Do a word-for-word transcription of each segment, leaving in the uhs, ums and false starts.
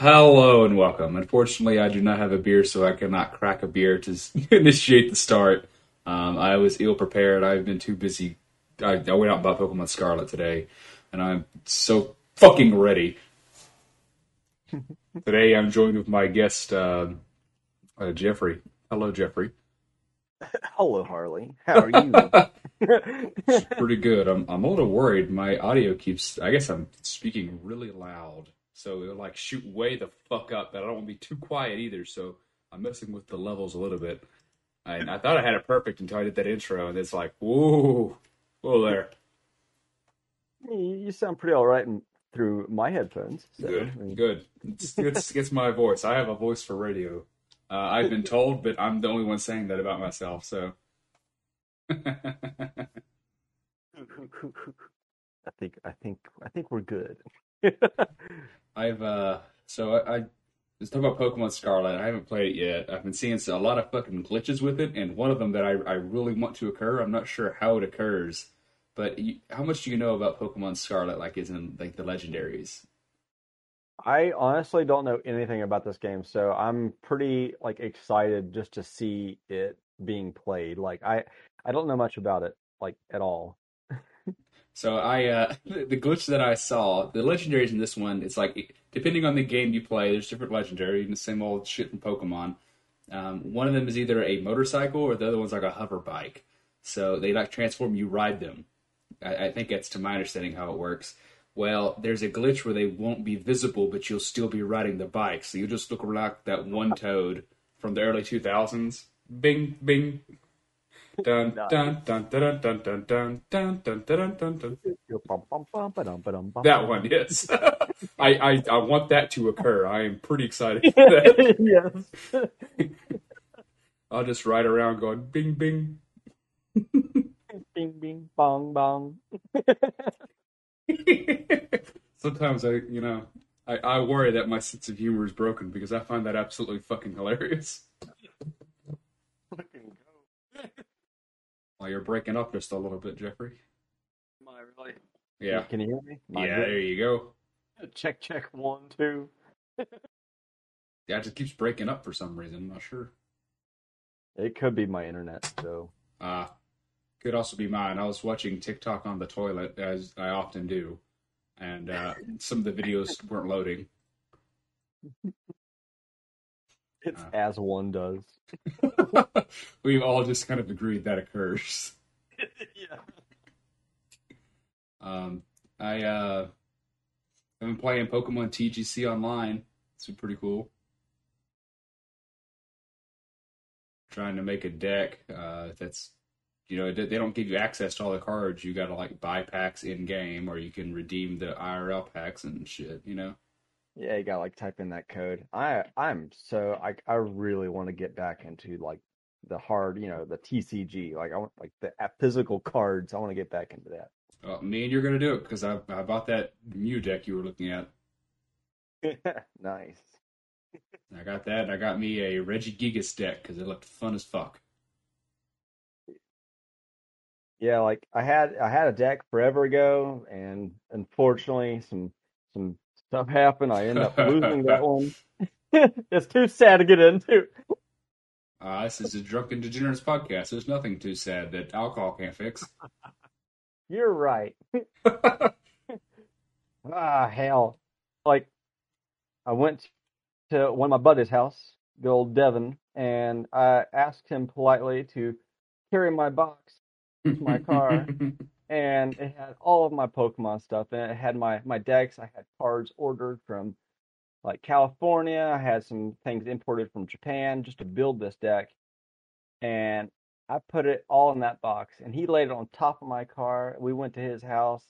Hello and welcome. Unfortunately, I do not have a beer, so I cannot crack a beer to initiate the start. Um, I was ill-prepared. I've been too busy. I, I went out and bought Pokemon Scarlet today, and I'm so fucking ready. Today, I'm joined with my guest, uh, uh, Jeffrey. Hello, Jeffrey. Hello, Harley. How are you? Pretty good. I'm, I'm a little worried. My audio keeps... I guess I'm speaking really loud. So it'll like shoot way the fuck up, but I don't want to be too quiet either. So I'm messing with the levels a little bit. And I thought I had it perfect until I did that intro, and it's like, whoa, whoa there. You sound pretty all right in, through my headphones. So, good, I mean... good. It's, it's, it's my voice. I have a voice for radio. Uh, I've been told, but I'm the only one saying that about myself, so. I think, I think, I think we're good. I've uh so I, I was talking about Pokemon Scarlet. I haven't played it yet. I've been seeing a lot of fucking glitches with it, and one of them that I, I really want to occur. I'm not sure how it occurs, but you, how much do you know about Pokemon Scarlet? Like, is in like the legendaries. I honestly don't know anything about this game, so I'm pretty like excited just to see it being played. Like, I I don't know much about it like at all. So I, uh, the glitch that I saw, the legendaries in this one, it's like, depending on the game you play, there's different legendaries, and the same old shit from Pokemon. Um, one of them is either a motorcycle, or the other one's like a hover bike. So they like transform, you ride them. I, I think that's, to my understanding, how it works. Well, there's a glitch where they won't be visible, but you'll still be riding the bike. So you just look like that one Toad from the early two thousands. Bing, bing. Dun dun dun dun dun dun dun dun dun dun dun dun. That one, yes. I, I I want that to occur. I am pretty excited for that. Yes. I'll just ride around going bing bing. Bing bing bong bong. Sometimes I you know I, I worry that my sense of humor is broken because I find that absolutely fucking hilarious. Oh, you're breaking up just a little bit, Jeffrey. Am I really? Yeah. Can you hear me? My yeah, good. There you go. Check, check, one, two. Yeah, it just keeps breaking up for some reason. I'm not sure. It could be my internet, so. Ah, uh, could also be mine. I was watching TikTok on the toilet, as I often do, and uh, some of the videos weren't loading. It's uh, as one does. We've all just kind of agreed that occurs. Yeah. Um, I, uh, I've been playing Pokemon T G C online. It's been pretty cool. Trying to make a deck uh, that's, you know, they don't give you access to all the cards. You got to, like, buy packs in-game, or you can redeem the I R L packs and shit, you know? Yeah, you gotta like type in that code. I I'm so I I really want to get back into like the hard, you know, the T C G. Like I want like the physical cards. I want to get back into that. Well, me and you're gonna do it because I I bought that Mew deck you were looking at. Nice. I got that. And I got me a Regigigas deck because it looked fun as fuck. Yeah, like I had I had a deck forever ago, and unfortunately some some. Stuff happened. I end up losing that one. It's too sad to get into. Uh, this is a Drunken Degenerates Podcast. There's nothing too sad that alcohol can't fix. You're right. Ah, hell. Like, I went to one of my buddies' house, good old Devin, and I asked him politely to carry my box to my car. And it had all of my Pokemon stuff, and it had my, my decks. I had cards ordered from, like, California. I had some things imported from Japan just to build this deck. And I put it all in that box. And he laid it on top of my car. We went to his house,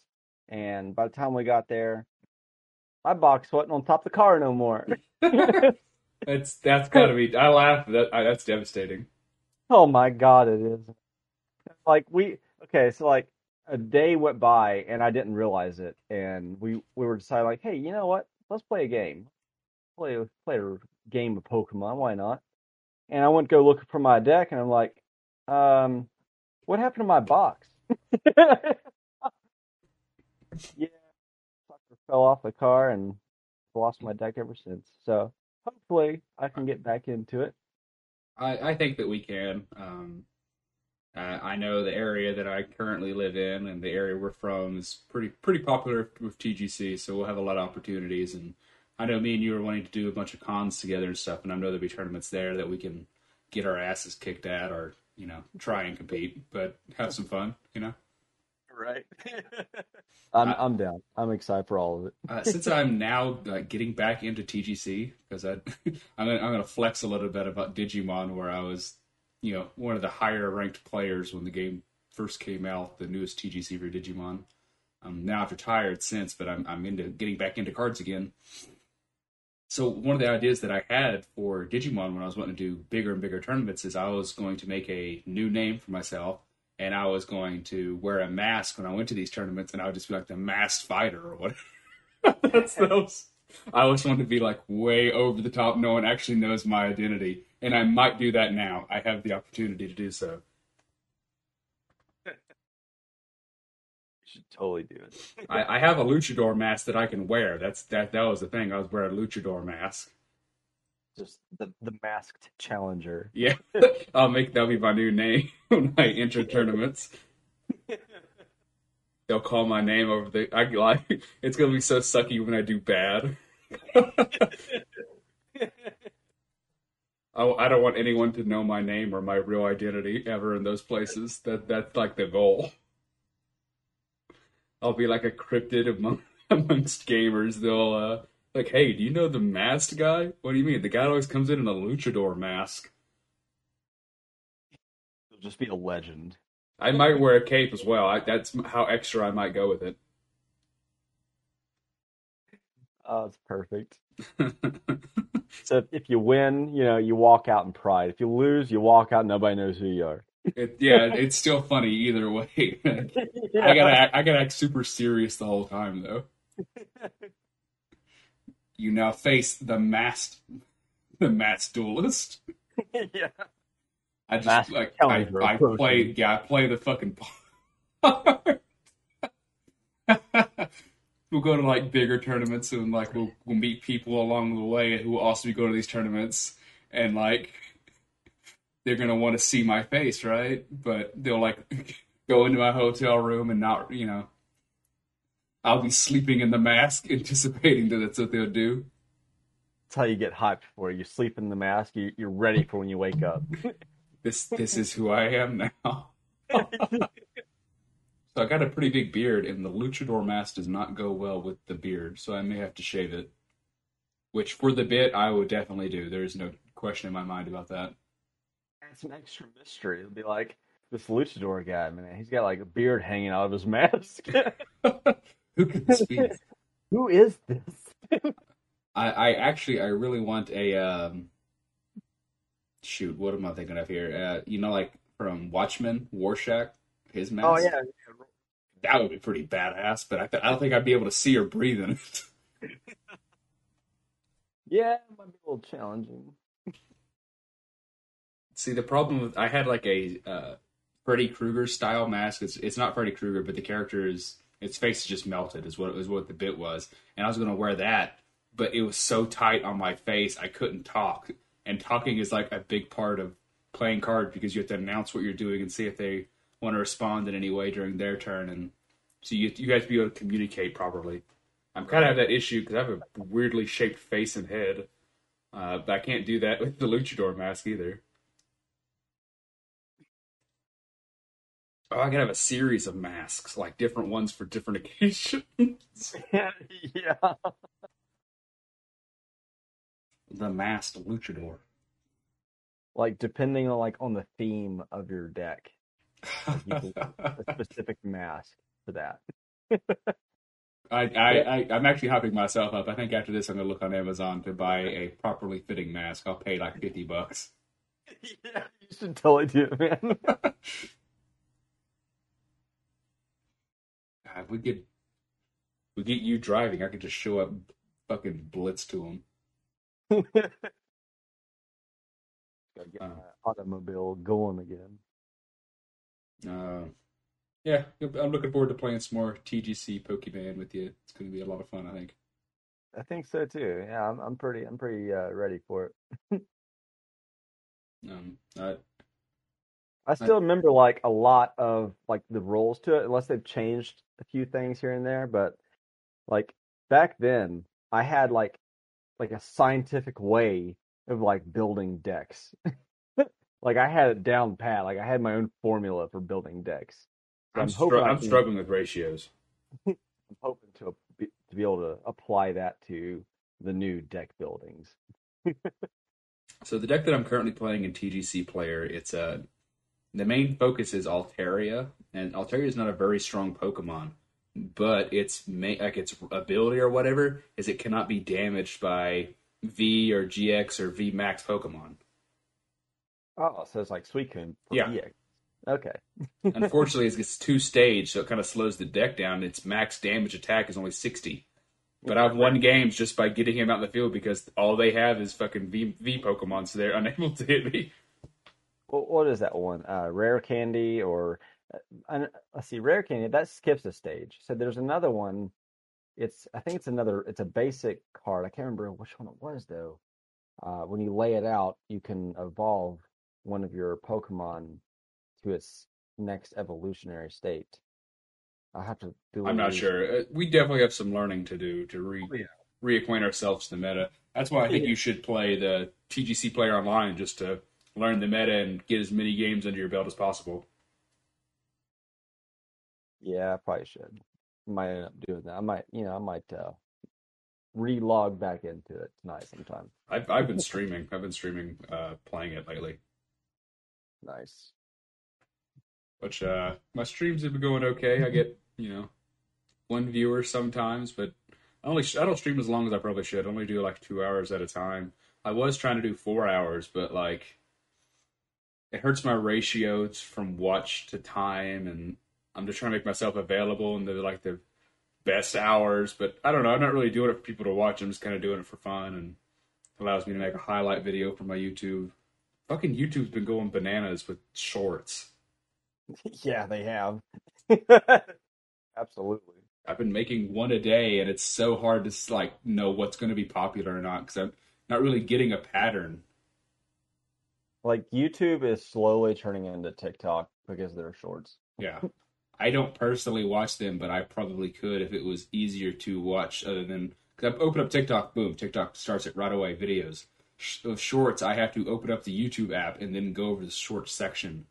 and by the time we got there, my box wasn't on top of the car no more. that's that's gotta be... I laugh. That, that's devastating. Oh, my God, it is. Like, we... Okay, so, like... A day went by and I didn't realize it, and we, we were deciding like, hey, you know what? Let's play a game, play play a game of Pokemon. Why not? And I went to go look for my deck, and I'm like, um, what happened to my box? Yeah, sucker fell off the car and lost my deck ever since. So hopefully I can get back into it. I, I think that we can. Um, uh, I know the area that I currently live in and the area we're from is pretty pretty popular with T G C, so we'll have a lot of opportunities. And I know me and you are wanting to do a bunch of cons together and stuff, and I know there'll be tournaments there that we can get our asses kicked at or, you know, try and compete, but have some fun, you know? Right. I'm uh, I'm down. I'm excited for all of it. uh, since I'm now uh, getting back into T G C, because I I'm gonna, I'm gonna flex a little bit about Digimon, where I was, you know, one of the higher ranked players when the game first came out, the newest T G C for Digimon. Um, now I've retired since, but I'm I'm into getting back into cards again. So one of the ideas that I had for Digimon when I was wanting to do bigger and bigger tournaments is I was going to make a new name for myself. And I was going to wear a mask when I went to these tournaments, and I would just be like the masked fighter or whatever. That's those. I always wanted to be like way over the top. No one actually knows my identity. And I might do that now. I have the opportunity to do so. You should totally do it. I, I have a luchador mask that I can wear. That's that that was the thing. I was wearing a luchador mask. Just the, the masked challenger. Yeah, I'll make that'll be my new name when I enter tournaments. They'll call my name over the. I like it's gonna be so sucky when I do bad. Oh, I don't want anyone to know my name or my real identity ever in those places. That that's like the goal. I'll be like a cryptid among, amongst gamers. They'll. Uh, Like, hey, do you know the masked guy? What do you mean? The guy always comes in in a luchador mask. He'll just be a legend. I might wear a cape as well. I, that's how extra I might go with it. Oh, it's perfect. So if you win, you know, you walk out in pride. If you lose, you walk out and nobody knows who you are. It, yeah, it's still funny either way. yeah. I gotta, act, I gotta act super serious the whole time, though. You now face the masked, the masked duelist. yeah, I just masked like I, I play. Yeah, I play the fucking part. We'll go to like bigger tournaments and like we'll we'll meet people along the way who will also go to these tournaments and like they're gonna want to see my face, right? But they'll like go into my hotel room and not, you know. I'll be sleeping in the mask, anticipating that that's what they'll do. That's how you get hyped for it. You sleep in the mask. You, you're ready for when you wake up. This this is who I am now. So I got a pretty big beard, and the luchador mask does not go well with the beard, so I may have to shave it. Which, for the bit, I would definitely do. There is no question in my mind about that. That's an extra mystery. It'll be like, this luchador guy, man, he's got like a beard hanging out of his mask. Who can this be? Who is this? I, I actually, I really want a, um, shoot, what am I thinking of here? Uh, you know, like from Watchmen, Rorschach, his mask? Oh, yeah. That would be pretty badass, but I, th- I don't think I'd be able to see or breathe in it. Yeah, it might be a little challenging. See, the problem with, I had like a uh, Freddy Krueger style mask. It's, it's not Freddy Krueger, but the character is... Its face is just melted is what, is what the bit was. And I was going to wear that, but it was so tight on my face, I couldn't talk. And talking is like a big part of playing cards because you have to announce what you're doing and see if they want to respond in any way during their turn. And so you, you have to be able to communicate properly. I'm kind of have that issue because I have a weirdly shaped face and head. Uh, but I can't do that with the luchador mask either. Oh, I could have a series of masks, like different ones for different occasions. Yeah. The masked luchador. Like, depending on like on the theme of your deck, you can a specific mask for that. I, I, I, I'm actually hyping myself up. I think after this, I'm going to look on Amazon to buy a properly fitting mask. I'll pay like fifty bucks. Yeah, you should totally do it, man. We could, we get you driving. I could just show up, fucking blitz to him. Gotta get uh, my automobile going again. Uh, yeah, I'm looking forward to playing some more T G C Pokemon with you. It's going to be a lot of fun, I think. I think so too. Yeah, I'm I'm pretty I'm pretty uh, ready for it. um, I I still I, remember like a lot of like the roles to it, unless they've changed a few things here and there. But like back then, I had like like a scientific way of like building decks. Like I had it down pat. Like I had my own formula for building decks. So I'm I'm, str- I'm can... struggling with ratios. I'm hoping to be, to be able to apply that to the new deck buildings. So the deck that I'm currently playing in T G C Player, it's a uh, the main focus is Altaria, and Altaria is not a very strong Pokemon, but its ma- like its ability or whatever is it cannot be damaged by V or G X or V Max Pokemon. Oh, so it's like Suicune for yeah. V X. Okay. Unfortunately, it's two-stage, so it kind of slows the deck down. Its max damage attack is only sixty. But I've won games just by getting him out in the field because all they have is fucking V, v Pokemon, so they're unable to hit me. Well, what is that one? Uh, Rare Candy or... Uh, let's see, Rare Candy, that skips a stage. So there's another one. It's I think it's another... It's a basic card. I can't remember which one it was, though. Uh, when you lay it out, you can evolve one of your Pokemon to its next evolutionary state. I have to do. I'm not sure. We definitely have some learning to do to re- oh, yeah. reacquaint ourselves to the meta. That's why I think yeah. you should play the T G C Player online just to learn the meta and get as many games under your belt as possible. Yeah, I probably should. Might end up doing that. I might, you know, I might uh, re-log back into it tonight sometime. I've I've been streaming. I've been streaming, uh, playing it lately. Nice. Which, uh, my streams have been going okay. I get, you know, one viewer sometimes, but I only I don't stream as long as I probably should. I only do, like, two hours at a time. I was trying to do four hours, but, like, it hurts my ratios from watch to time, and I'm just trying to make myself available in, the like, the best hours. But I don't know. I'm not really doing it for people to watch. I'm just kind of doing it for fun, and it allows me to make a highlight video for my YouTube. Fucking YouTube's been going bananas with shorts. Yeah, they have. Absolutely. I've been making one a day, and it's so hard to like know what's going to be popular or not because I'm not really getting a pattern. Like YouTube is slowly turning into TikTok because they're shorts. Yeah, I don't personally watch them, but I probably could if it was easier to watch. Other than because I open up TikTok, boom, TikTok starts it right away. Videos of shorts, I have to open up the YouTube app and then go over the short section.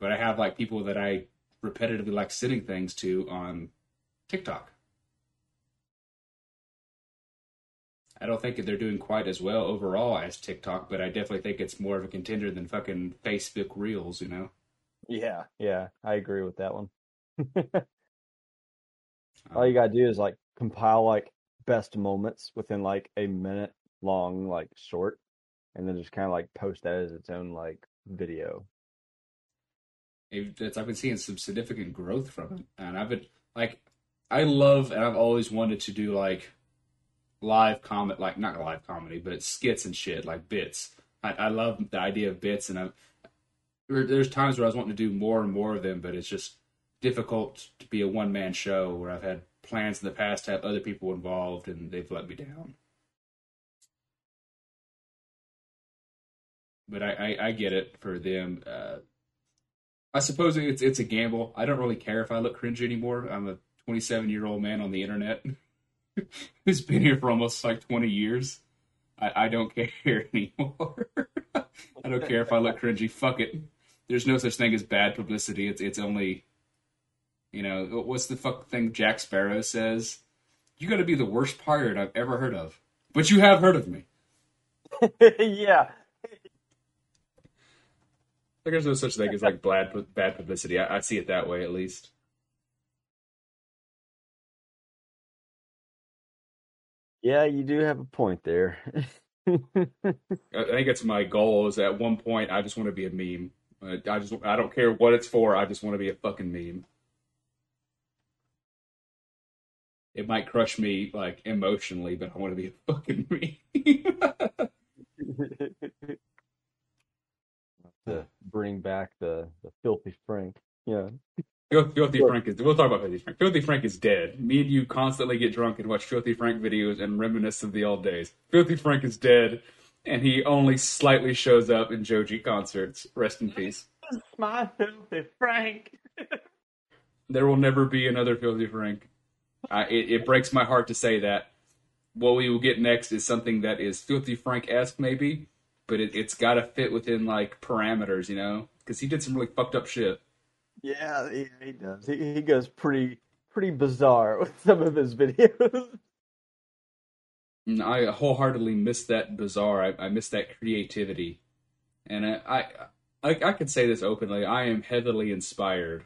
But I have, like, people that I repetitively like sending things to on TikTok. I don't think they're doing quite as well overall as TikTok, but I definitely think it's more of a contender than fucking Facebook Reels, you know? Yeah, yeah, I agree with that one. All you gotta do is, like, compile, like, best moments within, like, a minute long, like, short, and then just kind of, like, post that as its own, like, video. It's, I've been seeing some significant growth from it, and I've been like, I love, and I've always wanted to do like live comedy, like not live comedy, but it's skits and shit, like bits. I, I love the idea of bits, and I there's times where I was wanting to do more and more of them, but it's just difficult to be a one man show where I've had plans in the past to have other people involved, and they've let me down. But I, I, I get it for them. Uh, I suppose it's it's a gamble. I don't really care if I look cringy anymore. I'm a twenty-seven-year-old man on the internet who's been here for almost like twenty years. I, I don't care anymore. I don't care if I look cringy. Fuck it. There's no such thing as bad publicity. It's it's only, you know, what's the fuck thing Jack Sparrow says? You got to be the worst pirate I've ever heard of. But you have heard of me. Yeah. Like there's no such thing as like bad bad publicity. I, I see it that way at least. Yeah, you do have a point there. I think it's my goal is at one point I just want to be a meme. I just I don't care what it's for. I just want to be a fucking meme. It might crush me like emotionally, but I want to be a fucking meme. To bring back the, the Filthy Frank, yeah. Filthy sure. Frank is. We'll talk about Filthy Frank. Filthy Frank is dead. Me and you constantly get drunk and watch Filthy Frank videos and reminisce of the old days. Filthy Frank is dead, and he only slightly shows up in Joji concerts. Rest in peace. This is my Filthy Frank. There will never be another Filthy Frank. Uh, it, it breaks my heart to say that. What we will get next is something that is Filthy Frank-esque, maybe, but it, it's got to fit within like parameters, you know, because he did some really fucked up shit. Yeah, he, he does. He, he goes pretty pretty bizarre with some of his videos. And I wholeheartedly miss that bizarre. I, I miss that creativity, and I I, I I can say this openly. I am heavily inspired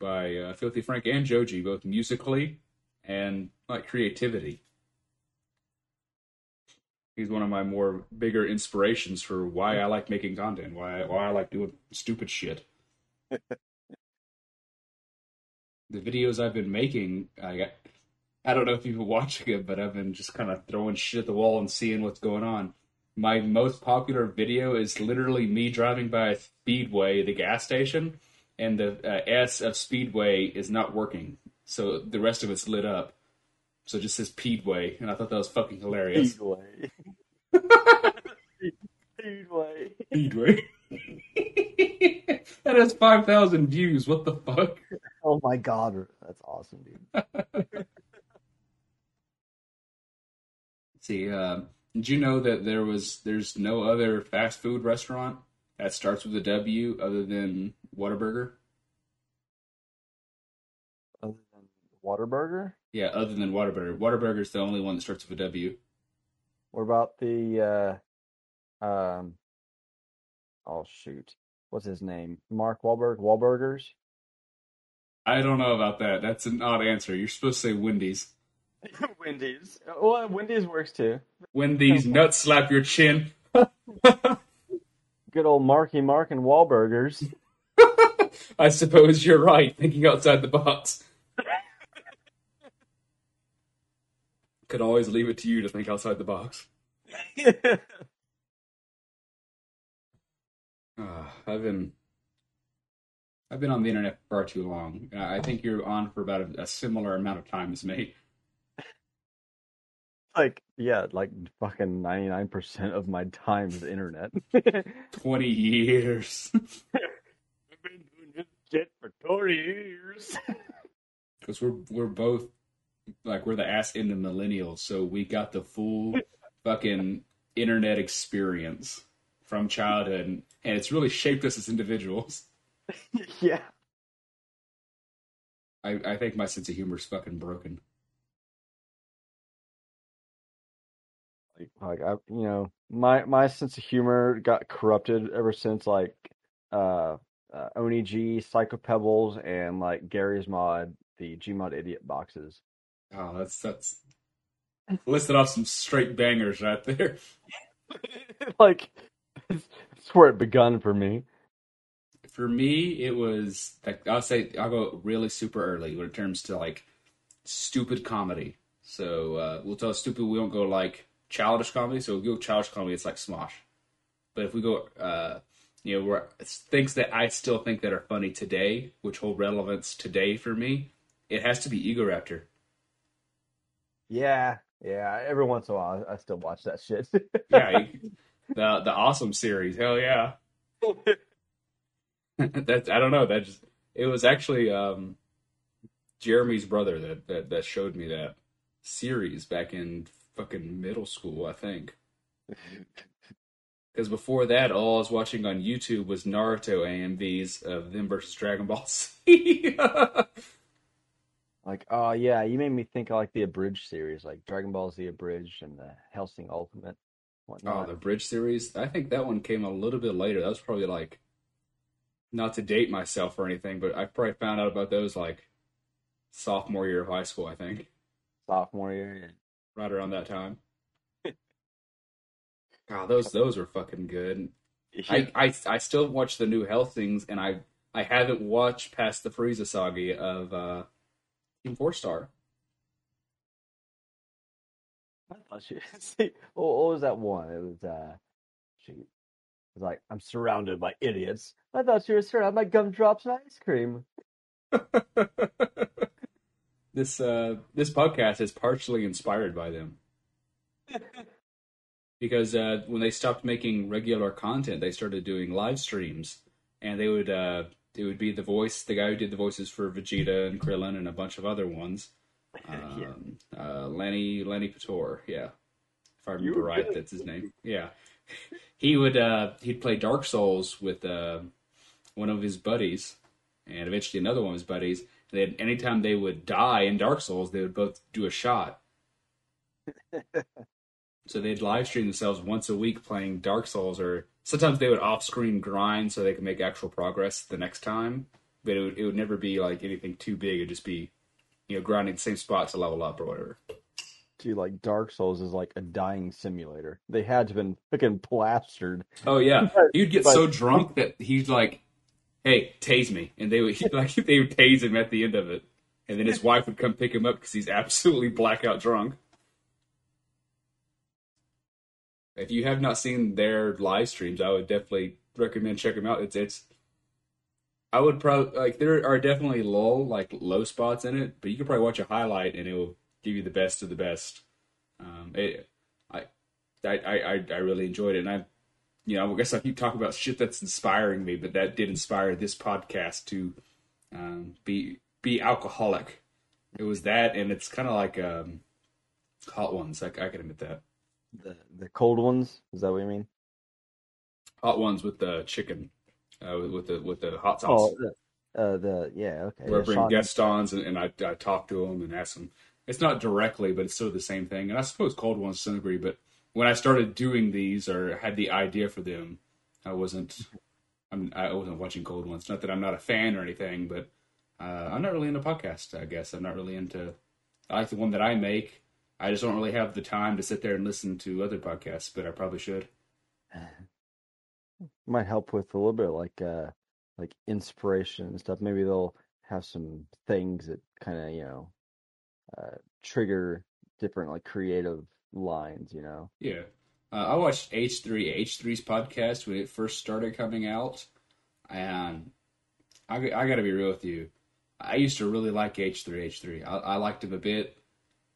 by uh, Filthy Frank and Joji, both musically and like creativity. He's one of my more bigger inspirations for why I like making content, why why I like doing stupid shit. The videos I've been making, I got, I don't know if you've been watching it, but I've been just kind of throwing shit at the wall and seeing what's going on. My most popular video is literally me driving by a Speedway, the gas station, and the uh, S of Speedway is not working, so the rest of it's lit up. So it just says Peedway, and I thought that was fucking hilarious. Peedway. Peedway. Peedway. That has five thousand views. What the fuck? Oh my god. That's awesome, dude. See, uh, did you know that there was there's no other fast food restaurant that starts with a W other than Whataburger? Other than Whataburger? Yeah, other than Wahlburgers. Wahlburgers is the only one that starts with a W. What about the, uh, um, oh shoot, what's his name? Mark Wahlberg, Wahlburgers? I don't know about that. That's an odd answer. You're supposed to say Wendy's. Wendy's. Well, Wendy's works too. Wendy's, nut slap your chin. Good old Marky Mark and Wahlburgers. I suppose you're right, thinking outside the box. Could always leave it to you to think outside the box. uh, I've been I've been on the internet for far too long. I think you're on for about a, a similar amount of time as me. Like, yeah, like fucking ninety-nine percent of my time is internet. twenty years. I've been doing this shit for twenty years. Because we're we're both like we're the ass in the millennials, so we got the full fucking internet experience from childhood, and, and it's really shaped us as individuals. Yeah. I, I think my sense of humor is fucking broken. Like, like I, you know, my, my sense of humor got corrupted ever since, like, uh, uh, Oni G, Psycho Pebbles, and, like, Gary's Mod, the Gmod Idiot boxes. Oh, that's that's listed off some straight bangers right there. Like, that's where it begun for me. For me, it was like I'll say I'll go really super early when it comes to like stupid comedy. So uh, we'll tell stupid. We don't go like childish comedy. So if we go childish comedy, it's like Smosh. But if we go, uh, you know, we're, it's things that I still think that are funny today, which hold relevance today for me, it has to be Egoraptor. Yeah, yeah. Every once in a while, I still watch that shit. Yeah, the the awesome series. Hell yeah. That's I don't know. That just it was actually um, Jeremy's brother that, that that showed me that series back in fucking middle school, I think. Because before that, all I was watching on YouTube was Naruto A M Vs of them versus Dragon Ball Z. Like, oh, yeah, you made me think of, like, the Abridged series, like Dragon Ball Z Abridged and the Hellsing Ultimate. Whatnot. Oh, the Abridged series? I think that one came a little bit later. That was probably, like, not to date myself or anything, but I probably found out about those, like, sophomore year of high school, I think. Sophomore year, yeah. Right around that time. God, those those were fucking good. Yeah. I, I, I still watch the new Hellsings, and I, I haven't watched past the Frieza saga of... uh Team Four Star. I thought you see what, what was that one? It was uh, she was like, "I'm surrounded by idiots." I thought you were surrounded by gumdrops and ice cream. This uh, this podcast is partially inspired by them. Because uh, when they stopped making regular content, they started doing live streams, and they would uh, it would be the voice, the guy who did the voices for Vegeta and Krillin and a bunch of other ones, um, yeah. uh, Lanny Lanny Pator, yeah, if I remember you right, that's his name. Yeah, he would uh, he'd play Dark Souls with uh, one of his buddies, and eventually another one of his buddies. They anytime they would die in Dark Souls, they would both do a shot. So they'd live stream themselves once a week playing Dark Souls, or sometimes they would off-screen grind so they could make actual progress the next time. But it would, it would never be like anything too big. It'd just be, you know, grinding the same spot to level up or whatever. Gee, like Dark Souls is like a dying simulator. They had to have been fucking plastered. Oh yeah, he'd get but... so drunk that he'd like, "Hey, tase me," and they would he'd like they would tase him at the end of it, and then his wife would come pick him up because he's absolutely blackout drunk. If you have not seen their live streams, I would definitely recommend check them out. It's it's. I would probably like there are definitely lull like low spots in it, but you could probably watch a highlight and it will give you the best of the best. Um, it, I, I, I, I really enjoyed it, and I, you know, I guess I keep talking about shit that's inspiring me, but that did inspire this podcast to um, be be alcoholic. It was that, and it's kind of like um, Hot Ones. I, I can admit that. The the cold ones? Is that what you mean? Hot Ones with the chicken, uh, with, with the with the hot sauce. Oh, uh, the yeah, okay. Where yeah, I bring Sean... guests on and, and I, I talk to them and ask them. It's not directly, but it's still the same thing. And I suppose Cold Ones to some degree. But when I started doing these or had the idea for them, I wasn't. I'm, I wasn't watching Cold Ones. Not that I'm not a fan or anything, but uh, I'm not really into podcasts. I guess I'm not really into. I like the one that I make. I just don't really have the time to sit there and listen to other podcasts, but I probably should. Might help with a little bit of like, uh, like inspiration and stuff. Maybe they'll have some things that kind of, you know, uh, trigger different like creative lines, you know? Yeah. Uh, I watched H three H three's podcast when it first started coming out. And I, I got to be real with you. I used to really like H three H three. I, I liked him a bit.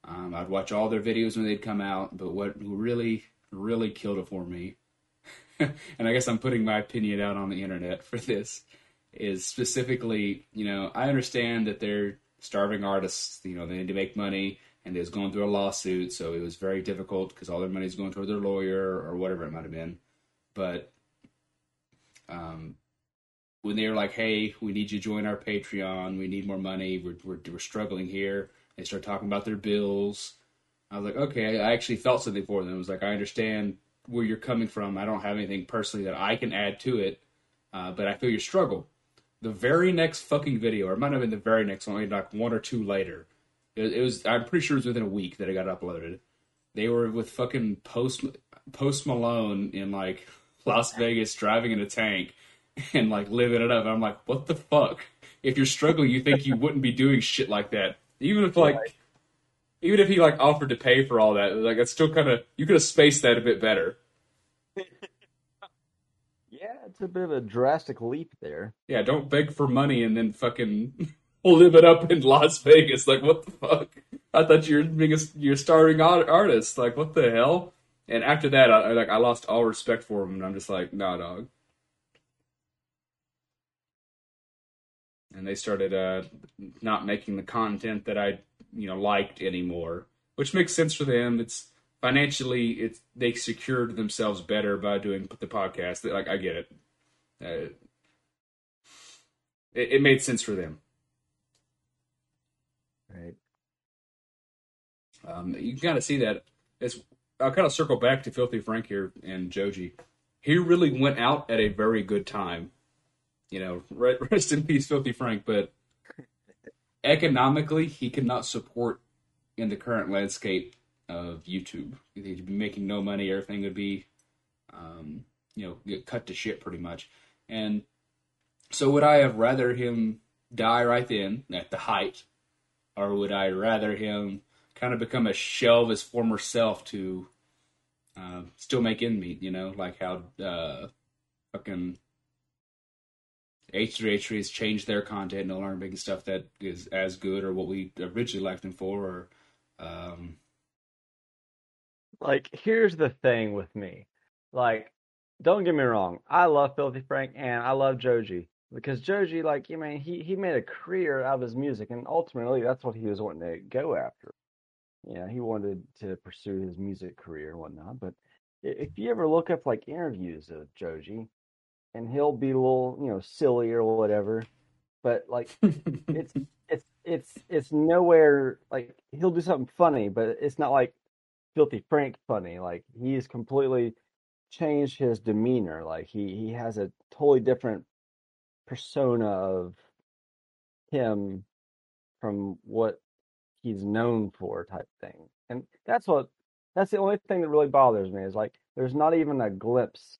Um, I'd watch all their videos when they'd come out, but what really, really killed it for me, and I guess I'm putting my opinion out on the internet for this, is specifically, you know, I understand that they're starving artists, you know, they need to make money, and they was going through a lawsuit, so it was very difficult because all their money is going toward their lawyer or whatever it might have been, but um, when they were like, "Hey, we need you to join our Patreon, we need more money, we're we're, we're struggling here," they start talking about their bills. I was like, okay, I actually felt something for them. It was like, I understand where you're coming from. I don't have anything personally that I can add to it, uh, but I feel your struggle. The very next fucking video, or it might have been the very next one, like one or two later. It, it was, I'm pretty sure it was within a week that it got uploaded. They were with fucking Post, Post Malone in like Las Vegas driving in a tank and like living it up. And I'm like, what the fuck? If you're struggling, you think you wouldn't be doing shit like that. Even if like, right. even if he like offered to pay for all that, like it's still kind of you could have spaced that a bit better. Yeah, it's a bit of a drastic leap there. Yeah, don't beg for money and then fucking live it up in Las Vegas. Like what the fuck? I thought you were being a you're starving artist. Like what the hell? And after that, I like I lost all respect for him, and I'm just like, nah, dog. And they started uh, not making the content that I, you know, liked anymore, which makes sense for them. It's financially, it's they secured themselves better by doing the podcast. They, like I get it. Uh, it, it made sense for them. Right. Um, you can kind of see that. It's I'll kind of circle back to Filthy Frank here and Joji. He really went out at a very good time. You know, rest in peace, Filthy Frank, but economically, he could not support in the current landscape of YouTube. He'd be making no money. Everything would be, um, you know, get cut to shit pretty much. And so would I have rather him die right then at the height, or would I rather him kind of become a shell of his former self to uh, still make end meet, you know, like how uh, fucking... H three H three has changed their content, no longer making stuff that is as good or what we originally liked them for. Or, um... Like, here's the thing with me. Like, don't get me wrong. I love Filthy Frank and I love Joji. Because Joji, like, you I mean, he, he made a career out of his music, and ultimately that's what he was wanting to go after. You know, he wanted to pursue his music career and whatnot. But if you ever look up, like, interviews of Joji, and he'll be a little, you know, silly or whatever. But, like, it's it's it's it's nowhere, like, he'll do something funny, but it's not, like, Filthy Frank funny. Like, he's completely changed his demeanor. Like, he, he has a totally different persona of him from what he's known for, type thing. And that's what that's the only thing that really bothers me, is like there's not even a glimpse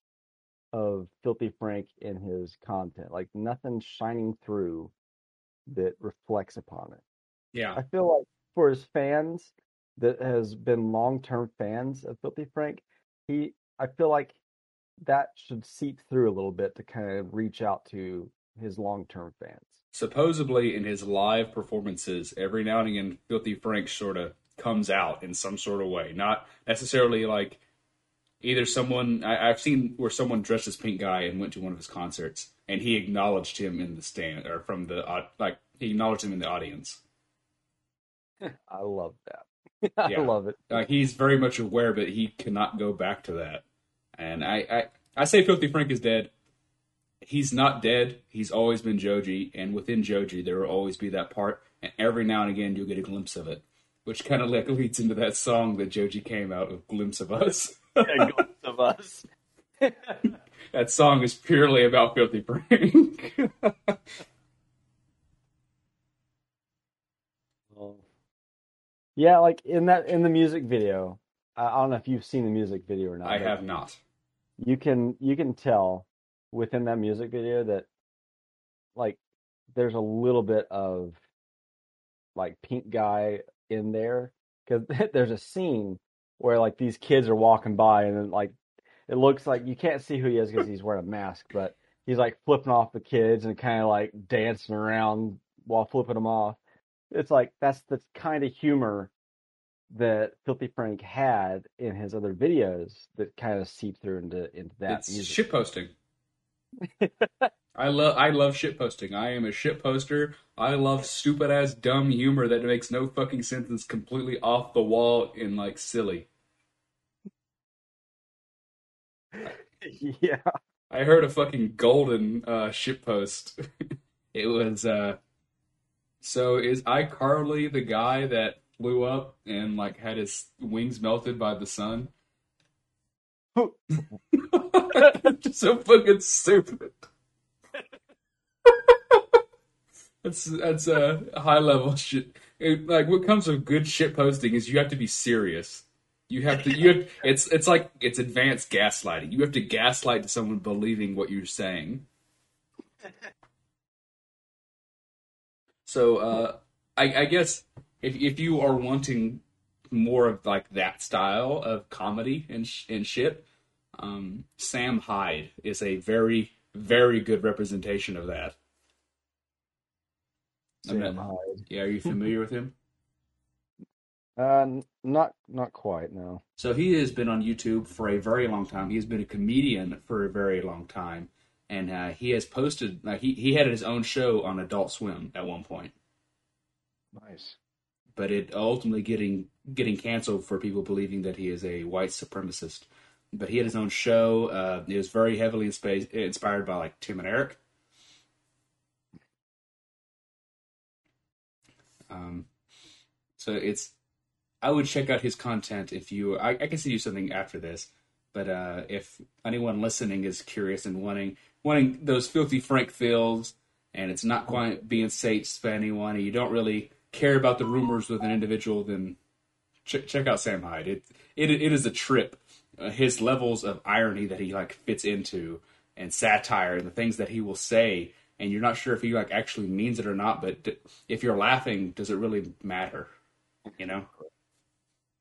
of Filthy Frank in his content. Like nothing shining through that reflects upon it. Yeah. I feel like for his fans that has been long-term fans of Filthy Frank, he I feel like that should seep through a little bit to kind of reach out to his long-term fans. Supposedly in his live performances, every now and again, Filthy Frank sort of comes out in some sort of way. Not necessarily like either someone... I, I've seen where someone dressed as Pink Guy and went to one of his concerts, and he acknowledged him in the stand, or from the... Like, he acknowledged him in the audience. I love that. I yeah. love it. Like, he's very much aware, but he cannot go back to that. And I, I, I say Filthy Frank is dead. He's not dead. He's always been Joji. And within Joji, there will always be that part. And every now and again, you'll get a glimpse of it. Which kind of like leads into that song that Joji came out with, Glimpse of Us. Yeah, Glimpse of Us. That song is purely about Filthy Frank. Yeah, like in that in the music video. I don't know if you've seen the music video or not. I have not. You can you can tell within that music video that like there's a little bit of like Pink Guy in there, because there's a scene where like these kids are walking by and then like it looks like you can't see who he is because he's wearing a mask, but he's like flipping off the kids and kind of like dancing around while flipping them off. It's like that's the kind of humor that Filthy Frank had in his other videos that kind of seep through into, into that. It's music. Shitposting. I love I love shitposting. I am a shitposter. I love stupid ass dumb humor that makes no fucking sense. It's completely off the wall and like silly. Yeah. I heard a fucking golden uh, shitpost. It was uh, so is iCarly the guy that flew up and like had his wings melted by the sun? Just so fucking stupid. that's that's a uh, high level shit. It, like what comes with good shit posting is you have to be serious. You have to. You have, it's it's like it's advanced gaslighting. You have to gaslight someone believing what you're saying. So uh, I, I guess. If if you are wanting more of like that style of comedy and sh- and shit, um, Sam Hyde is a very very good representation of that. Sam not, Hyde. Yeah, are you familiar with him? Uh, not not quite. No. So he has been on YouTube for a very long time. He has been a comedian for a very long time, and uh, he has posted. Like, he he had his own show on Adult Swim at one point. Nice. But it ultimately getting getting canceled for people believing that he is a white supremacist. But he had his own show. Uh, it was very heavily insp- inspired by like Tim and Eric. Um, so it's, I would check out his content if you. I, I can send you something after this. But uh, if anyone listening is curious and wanting wanting those Filthy Frank feels, and it's not quite being safe for anyone, and you don't really care about the rumors with an individual, then ch- check out Sam Hyde. It it it is a trip. Uh, his levels of irony that he like fits into, and satire, and the things that he will say, and you're not sure if he like actually means it or not. But d- if you're laughing, does it really matter? You know?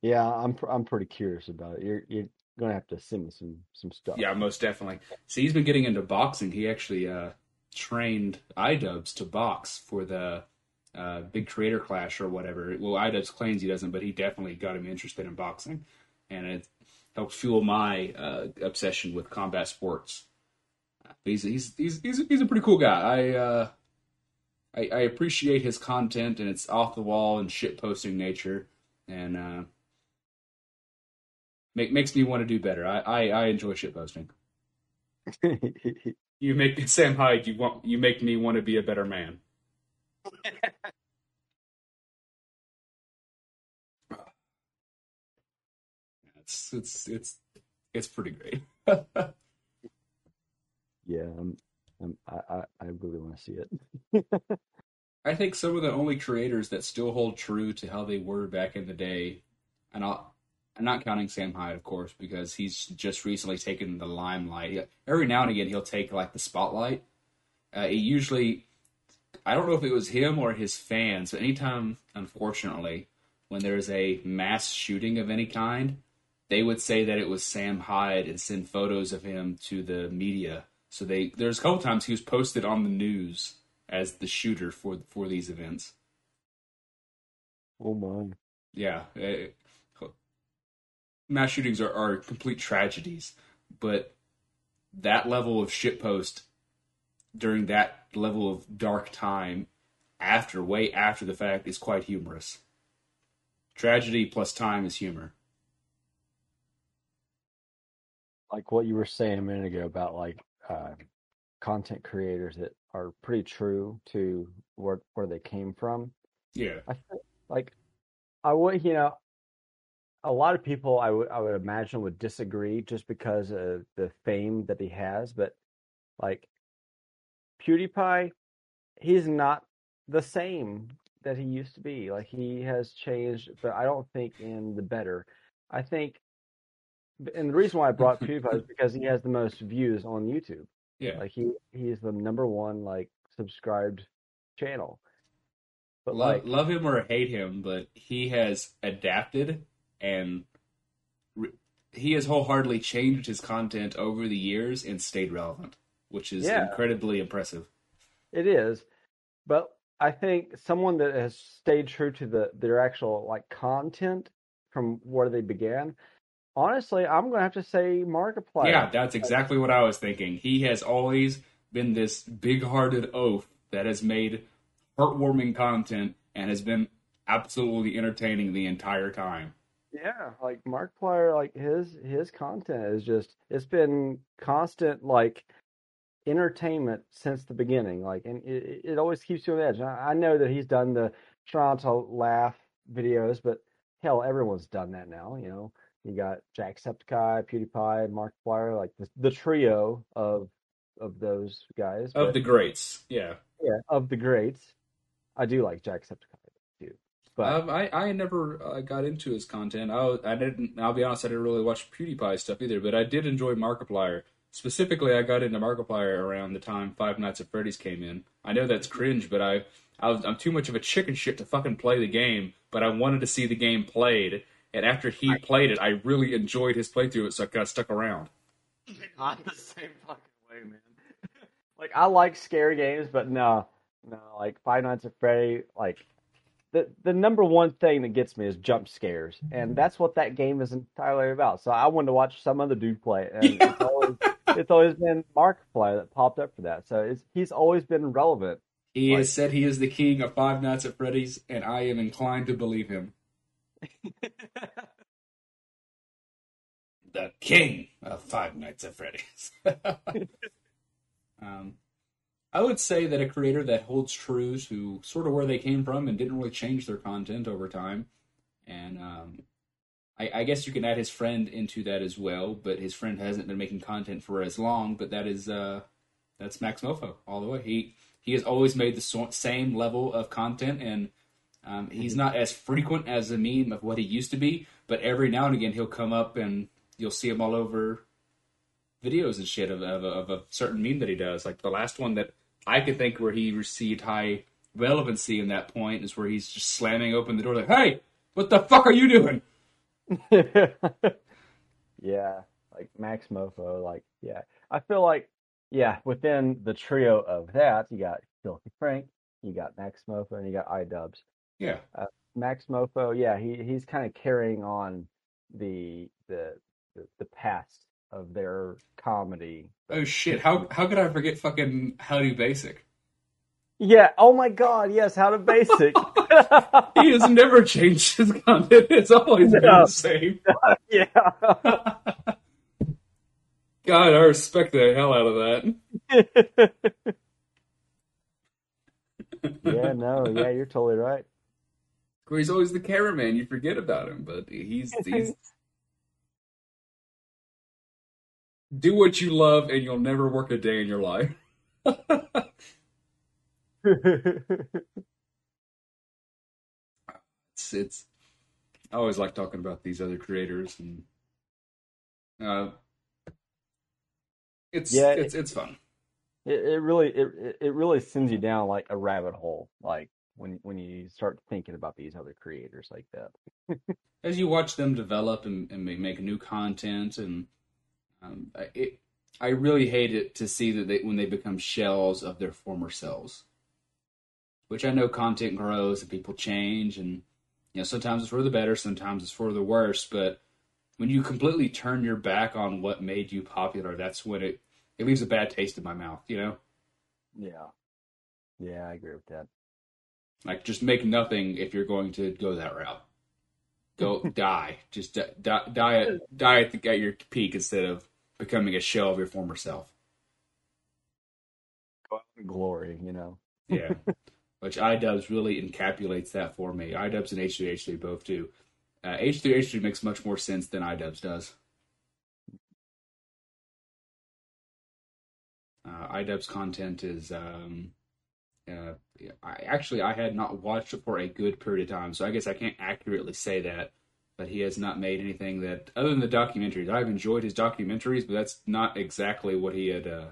Yeah, I'm pr- I'm pretty curious about it. You're you're gonna have to send me some some stuff. Yeah, most definitely. See, he's been getting into boxing. He actually uh trained iDubbbz to box for the uh, big creator clash or whatever. Well, iDubbbz claims he doesn't, but he definitely got him interested in boxing. And it helped fuel my uh, obsession with combat sports. He's he's he's he's, he's a pretty cool guy. I, uh, I I appreciate his content and it's off the wall and shit posting nature, and uh, make, makes me want to do better. I, I, I enjoy shit posting. You make me, Sam Hyde. You want you make me want to be a better man. it's it's it's it's pretty great. Yeah, I'm, I'm, I, I really want to see it. I think some of the only creators that still hold true to how they were back in the day, and I'll, I'm not counting Sam Hyde, of course, because he's just recently taken the limelight. Every now and again, he'll take like the spotlight. Uh, it usually, I don't know if it was him or his fans, but anytime, unfortunately, when there is a mass shooting of any kind, they would say that it was Sam Hyde and send photos of him to the media. So they there's a couple times he was posted on the news as the shooter for for these events. Oh my! Yeah, it, mass shootings are, are complete tragedies, but that level of shitpost during that level of dark time, after way after the fact, is quite humorous. Tragedy plus time is humor. Like what you were saying a minute ago about like. Uh, content creators that are pretty true to where where they came from. Yeah, I feel like I would, you know, a lot of people I would I would imagine would disagree just because of the fame that he has. But like PewDiePie, he's not the same that he used to be. Like he has changed, but I don't think in the better. I think. And the reason why I brought PewDiePie is because he has the most views on YouTube. Yeah, like he, he is the number one like subscribed channel. But love, like, love him or hate him, but he has adapted and re- he has wholeheartedly changed his content over the years and stayed relevant, which is yeah. incredibly impressive. It is, but I think someone that has stayed true to the their actual like content from where they began. Honestly, I'm going to have to say Markiplier. Yeah, that's exactly what I was thinking. He has always been this big-hearted oaf that has made heartwarming content and has been absolutely entertaining the entire time. Yeah, like Markiplier, like his his content is just, it's been constant, like, entertainment since the beginning. Like, and it, it always keeps you on the edge. I, I know that he's done the trying to laugh videos, but hell, everyone's done that now, you know. You got Jacksepticeye, PewDiePie, and Markiplier, like the, the trio of of those guys. Of but, the greats, yeah. Yeah, of the greats. I do like Jacksepticeye too. But um, I I never uh, got into his content. I I didn't. I'll be honest, I didn't really watch PewDiePie stuff either. But I did enjoy Markiplier. Specifically, I got into Markiplier around the time Five Nights at Freddy's came in. I know that's cringe, but I, I was, I'm too much of a chicken shit to fucking play the game. But I wanted to see the game played. And after he I, played it, I really enjoyed his playthrough, so I kind of stuck around. I'm the same fucking way, man. Like, I like scary games, but no. No, like, Five Nights at Freddy, like, the, the number one thing that gets me is jump scares. And that's what that game is entirely about. So I wanted to watch some other dude play it. And yeah. it's, always, it's always been Markiplier that popped up for that. So it's, he's always been relevant. He like, has said he is the king of Five Nights at Freddy's, and I am inclined to believe him. The king of Five Nights at Freddy's. um, I would say that a creator that holds true to sort of where they came from and didn't really change their content over time, and um, I, I guess you can add his friend into that as well, but his friend hasn't been making content for as long, but that is uh, that's Maxmoefoe all the way. He, he has always made the so- same level of content, and Um, he's not as frequent as a meme of what he used to be, but every now and again he'll come up and you'll see him all over videos and shit of, of, of a certain meme that he does. Like the last one that I could think where he received high relevancy in that point is where he's just slamming open the door like, "Hey, what the fuck are you doing?" Yeah, like Maxmoefoe, like yeah. I feel like yeah, within the trio of that, you got Filthy Frank, you got Maxmoefoe, and you got iDubbbz. Yeah. Uh, Maxmoefoe, yeah, he he's kind of carrying on the the the, the past of their comedy. Oh shit, how how could I forget fucking How to Basic? Yeah, oh my god, yes, How to Basic. He has never changed his content. It's always no. been the same. Yeah. God, I respect the hell out of that. Yeah, no, yeah, you're totally right. He's always the cameraman. You forget about him, but he's... he's... Do what you love and you'll never work a day in your life. it's, it's, I always like talking about these other creators, and uh, it's, yeah, it's, it, it's fun. It, it really, it, it really sends you down like a rabbit hole. Like when, when you start thinking about these other creators like that, as you watch them develop and, and make new content, and um, it, I really hate it to see that they, when they become shells of their former selves, which I know content grows and people change, and you know sometimes it's for the better, sometimes it's for the worse. But when you completely turn your back on what made you popular, that's when it it leaves a bad taste in my mouth, you know? Yeah, yeah, I agree with that. Like, just make nothing if you're going to go that route. Go die, just die, die at die at, the, at your peak instead of becoming a shell of your former self. Glory, you know. Yeah. Which iDubbbz really encapsulates that for me. iDubbbz and H three H three both do. Uh, H three H three makes much more sense than iDubbbz does. Uh, iDubbbz content is... Um, uh, I, actually, I had not watched it for a good period of time, so I guess I can't accurately say that. But he has not made anything that, other than the documentaries. I've enjoyed his documentaries, but that's not exactly what he had uh,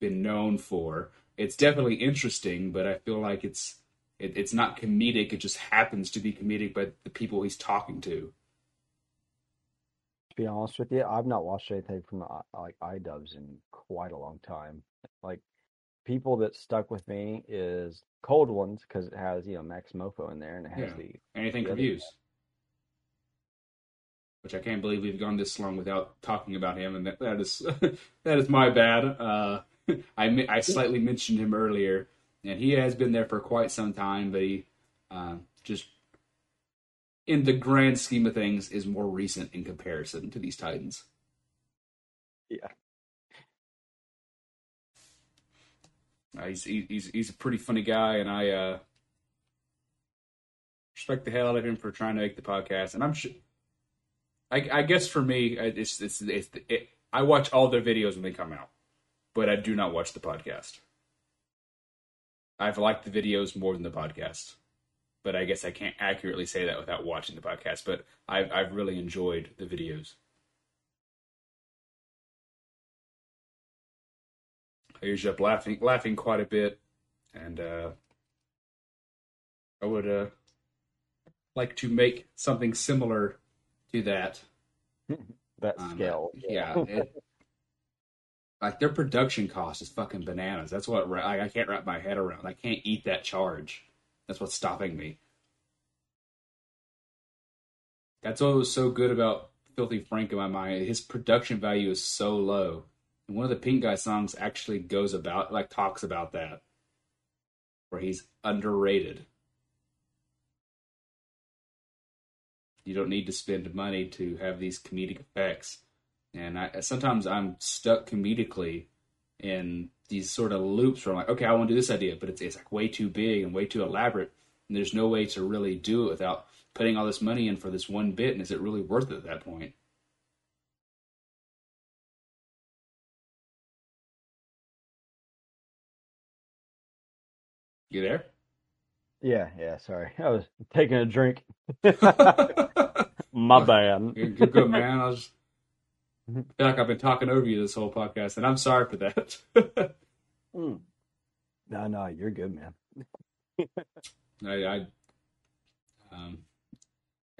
been known for. It's definitely interesting, but I feel like it's it, it's not comedic. It just happens to be comedic by the people he's talking to. To be honest with you, I've not watched anything from the, like iDubbbz in quite a long time. Like people that stuck with me is Cold Ones because it has you know Maxmoefoe in there and it has yeah. the anything for views. Which I can't believe we've gone this long without talking about him, and that, that is that is my bad. Uh, I I slightly mentioned him earlier, and he has been there for quite some time, but he uh, just, in the grand scheme of things, is more recent in comparison to these Titans. Yeah, uh, he's he's he's a pretty funny guy, and I uh, respect the hell out of him for trying to make the podcast, and I'm sure. I, I guess for me, it's, it's, it's, it, I watch all their videos when they come out, but I do not watch the podcast. I've liked the videos more than the podcast, but I guess I can't accurately say that without watching the podcast, but I've, I've really enjoyed the videos. I usually up laughing, laughing quite a bit, and uh, I would uh, like to make something similar do that. That um, scale. Yeah. It, like, their production cost is fucking bananas. That's what I, I can't wrap my head around. I can't eat that charge. That's what's stopping me. That's what was so good about Filthy Frank in my mind. His production value is so low. And one of the Pink Guy songs actually goes about, like, talks about that, where he's underrated. You don't need to spend money to have these comedic effects. And I, sometimes I'm stuck comedically in these sort of loops where I'm like, okay, I want to do this idea, but it's, it's like way too big and way too elaborate. And there's no way to really do it without putting all this money in for this one bit. And is it really worth it at that point? You there? Yeah, yeah, sorry. I was taking a drink. My bad. You're, you're good, man. I was, I feel like I've been talking over you this whole podcast, and I'm sorry for that. mm. No, no, you're good, man. I, I, um,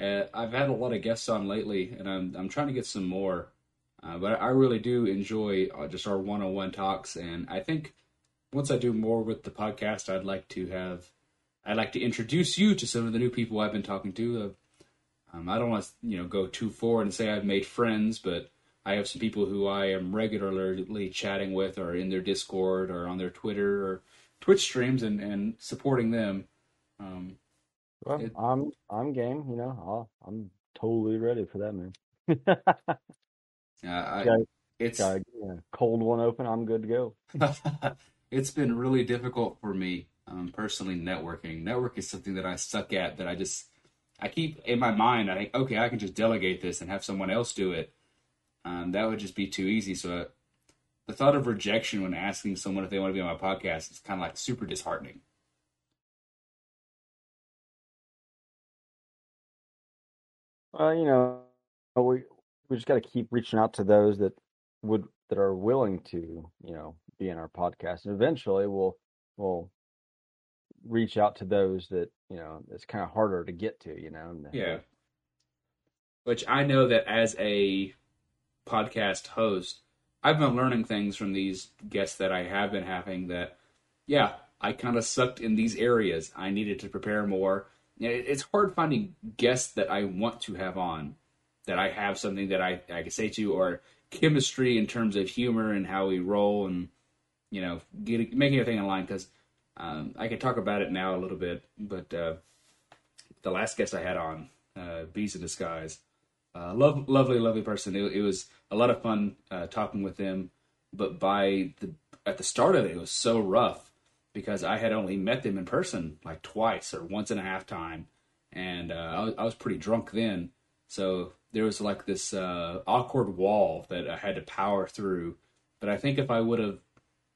uh, I've had a lot of guests on lately, and I'm I'm trying to get some more. Uh, but I really do enjoy uh, just our one-on-one talks, and I think once I do more with the podcast, I'd like to have, I'd like to introduce you to some of the new people I've been talking to. Uh, um, I don't want to, you know, go too forward and say I've made friends, but I have some people who I am regularly chatting with, or in their Discord, or on their Twitter, or Twitch streams, and, and supporting them. Um, well, it, I'm I'm game, you know. I'll, I'm totally ready for that, man. Uh, I, gotta, it's gotta get a cold one open. I'm good to go. It's been really difficult for me um, personally. Networking, network is something that I suck at. That I just, I keep in my mind. I think, okay, I can just delegate this and have someone else do it. Um, that would just be too easy. So uh, the thought of rejection when asking someone if they want to be on my podcast is kind of like super disheartening. Well, you know, we. We just got to keep reaching out to those that would that are willing to, you know, be in our podcast, and eventually we'll we'll reach out to those that, you know, it's kind of harder to get to, you know. Yeah. Which I know that as a podcast host, I've been learning things from these guests that I have been having. That, yeah, I kind of sucked in these areas. I needed to prepare more. It's hard finding guests that I want to have on, that I have something that I, I can say to, or chemistry in terms of humor and how we roll, and, you know, get, making everything in line. Because um, I can talk about it now a little bit, but uh, the last guest I had on, uh, Bees in Disguise, uh, love, lovely, lovely person. It, it was a lot of fun uh, talking with them, but by the at the start of it, it was so rough because I had only met them in person like twice or once and a half time, and uh, I, was, I was pretty drunk then, so there was like this uh, awkward wall that I had to power through. But I think if I would have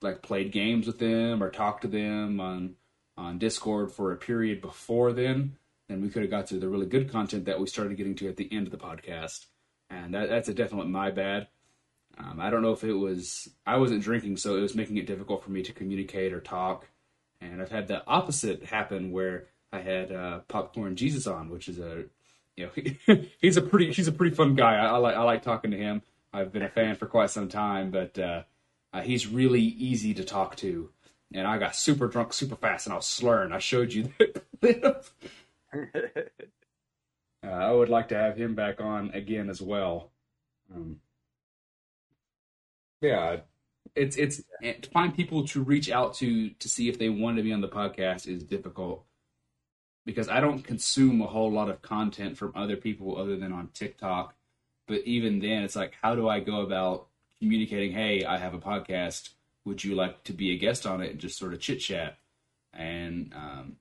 like played games with them or talked to them on on Discord for a period before then, then we could have got to the really good content that we started getting to at the end of the podcast. And that, that's a definite my bad. Um, I don't know if it was, I wasn't drinking, so it was making it difficult for me to communicate or talk. And I've had the opposite happen where I had uh, Popcorn Jesus on, which is a, you know, he's a pretty he's a pretty fun guy. I, I like I like talking to him. I've been a fan for quite some time, but uh, uh, he's really easy to talk to. And I got super drunk, super fast, and I was slurring. I showed you that clip. uh, I would like to have him back on again as well. Um, yeah, it's it's to find people to reach out to to see if they want to be on the podcast is difficult, because I don't consume a whole lot of content from other people other than on TikTok. But even then, it's like, how do I go about communicating, hey, I have a podcast, would you like to be a guest on it, and just sort of chit-chat? And um,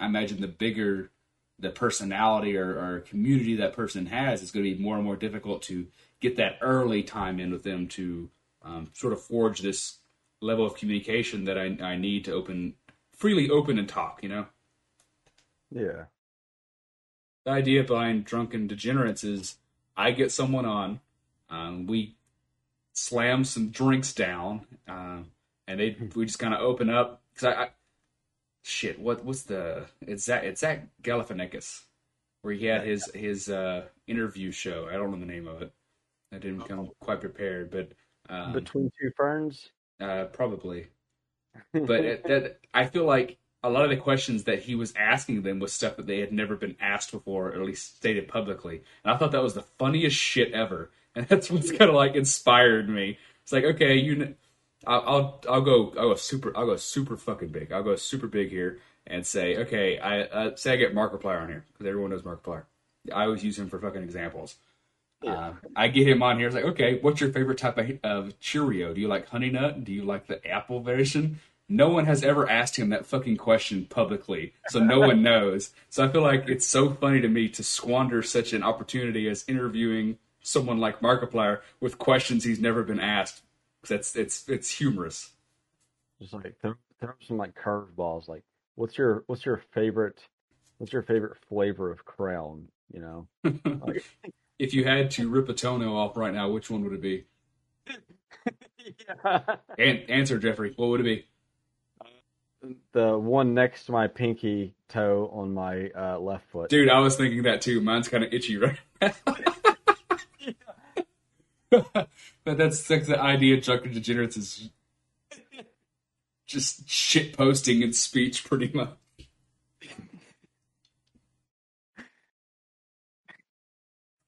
I imagine the bigger the personality or, or community that person has, it's going to be more and more difficult to get that early time in with them to um, sort of forge this level of communication that I, I need to open, freely open and talk, you know? Yeah. The idea behind Drunken Degenerates is I get someone on, um, we slam some drinks down, uh, and they we just kind of open up. Cause I, I shit, what what's the it's Zach it's Zach Galifianakis, where he had his his uh, interview show. I don't know the name of it. I didn't come quite prepared, but um, Between Two Ferns, uh, probably. But it, that I feel like a lot of the questions that he was asking them was stuff that they had never been asked before, or at least stated publicly. And I thought that was the funniest shit ever. And that's what's kind of like inspired me. It's like, okay, you know, I'll, I'll go, I'll go super, I'll go super fucking big. I'll go super big here and say, okay, I, uh, say I get Markiplier on here, because everyone knows Markiplier. I always use him for fucking examples. Yeah. Uh, I get him on here. It's like, okay, what's your favorite type of, of Cheerio? Do you like Honey Nut? Do you like the apple version? No one has ever asked him that fucking question publicly, so no one knows. So I feel like it's so funny to me to squander such an opportunity as interviewing someone like Markiplier with questions he's never been asked. That's it's it's humorous. Just like throw some like curveballs, like what's your what's your favorite what's your favorite flavor of crown? You know, like, if you had to rip a toenail off right now, which one would it be? Yeah. And answer, Jeffrey. What would it be? The one next to my pinky toe on my uh, left foot. Dude, I was thinking that too. Mine's kind of itchy right now. But that's like the idea of Drunken Degenerates is just shit posting in speech, pretty much.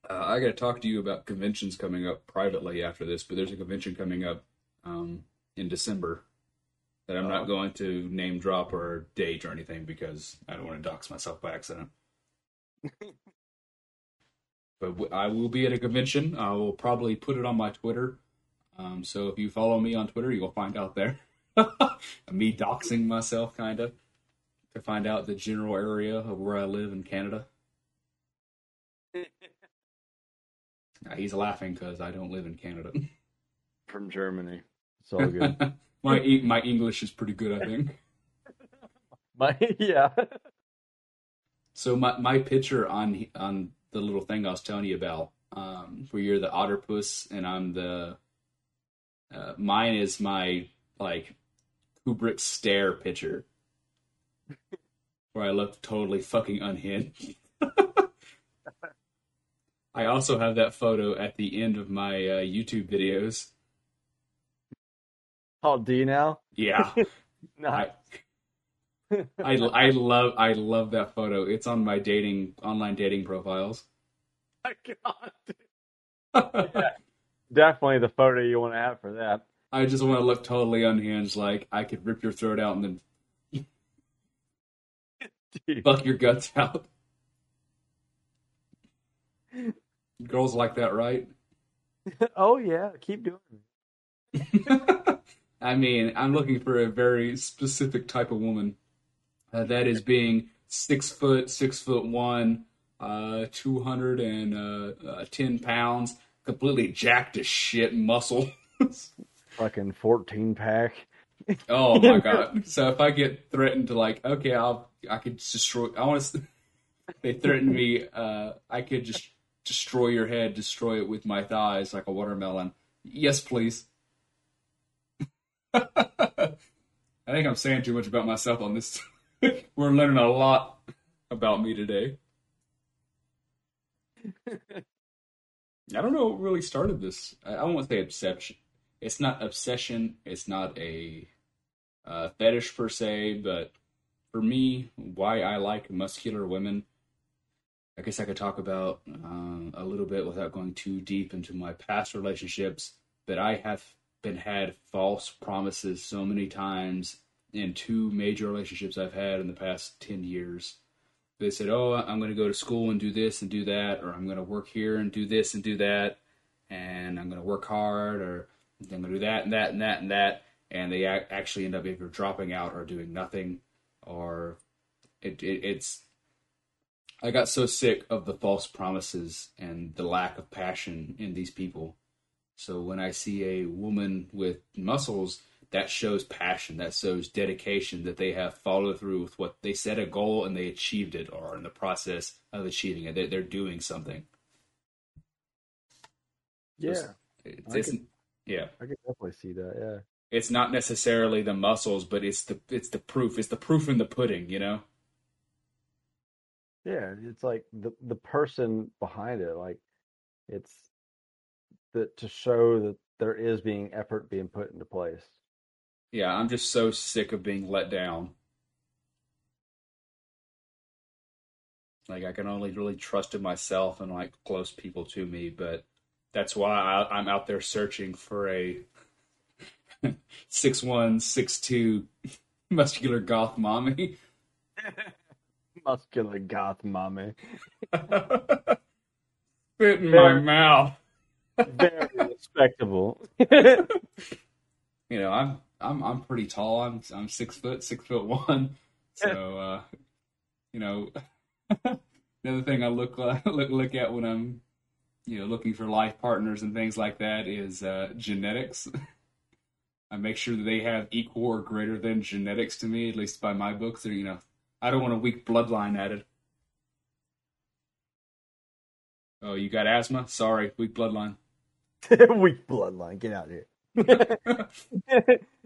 Uh, I got to talk to you about conventions coming up privately after this, but there's a convention coming up um, in December that I'm uh, not going to name drop or date or anything because I don't want to dox myself by accident. But w- I will be at a convention. I will probably put it on my Twitter. Um, so if you follow me on Twitter, you'll find out there. Me doxing myself, kind of, to find out the general area of where I live in Canada. He's laughing because I don't live in Canada. From Germany. It's all good. my e- my English is pretty good, I think. My yeah. So my, my picture on on the little thing I was telling you about, um, where you're the Otterpuss and I'm the... Uh, mine is my, like, Kubrick stare picture. Where I look totally fucking unhinged. I also have that photo at the end of my uh, YouTube videos. Oh, do you now? Yeah. Nice. I, I, I love I love that photo. It's on my dating online dating profiles. I got yeah, definitely the photo you want to have for that. I just want to look totally unhinged, like I could rip your throat out and then fuck your guts out. Girls like that, right? Oh, yeah. Keep doing it. I mean, I'm looking for a very specific type of woman. Uh, that is being six foot, six foot one, uh, two hundred ten pounds, completely jacked to shit muscle. Fucking fourteen pack. Oh, my God. So if I get threatened to like, okay, I'll, I could destroy, I want to, they threatened me, uh, I could just destroy your head, destroy it with my thighs like a watermelon. Yes, please. I think I'm saying too much about myself on this. We're learning a lot about me today. I don't know what really started this. I, I won't say obsession. It's not obsession. It's not a uh, fetish per se, but for me, why I like muscular women, I guess I could talk about um, a little bit without going too deep into my past relationships, but I have been had false promises so many times in two major relationships I've had in the past ten years. They said, oh, I'm going to go to school and do this and do that, or I'm going to work here and do this and do that, and I'm going to work hard, or I'm going to do that and that and that and that, and they actually end up either dropping out or doing nothing, or it, it it's... I got so sick of the false promises and the lack of passion in these people. So when I see a woman with muscles, that shows passion, that shows dedication, that they have followed through with what they set a goal and they achieved it, or are in the process of achieving it. They, they're doing something. Yeah. It's, it's, I it's, can, yeah. I can definitely see that. Yeah. It's not necessarily the muscles, but it's the, it's the proof. It's the proof in the pudding, you know? Yeah, it's like the, the person behind it, like it's the, to show that there is being effort being put into place. Yeah, I'm just so sick of being let down. Like I can only really trust in myself and like close people to me, but that's why I, I'm out there searching for a six one, six two muscular goth mommy. Muscular goth mommy. Spit in very, my mouth. Very respectable. You know, I'm I'm I'm pretty tall. I'm I'm six foot, six foot one. So uh, you know, another thing I look uh, look look at when I'm you know looking for life partners and things like that is uh, genetics. I make sure that they have equal or greater than genetics to me, at least by my books. Or you know. I don't want a weak bloodline added. Oh, you got asthma? Sorry, weak bloodline. Weak bloodline, get out of here.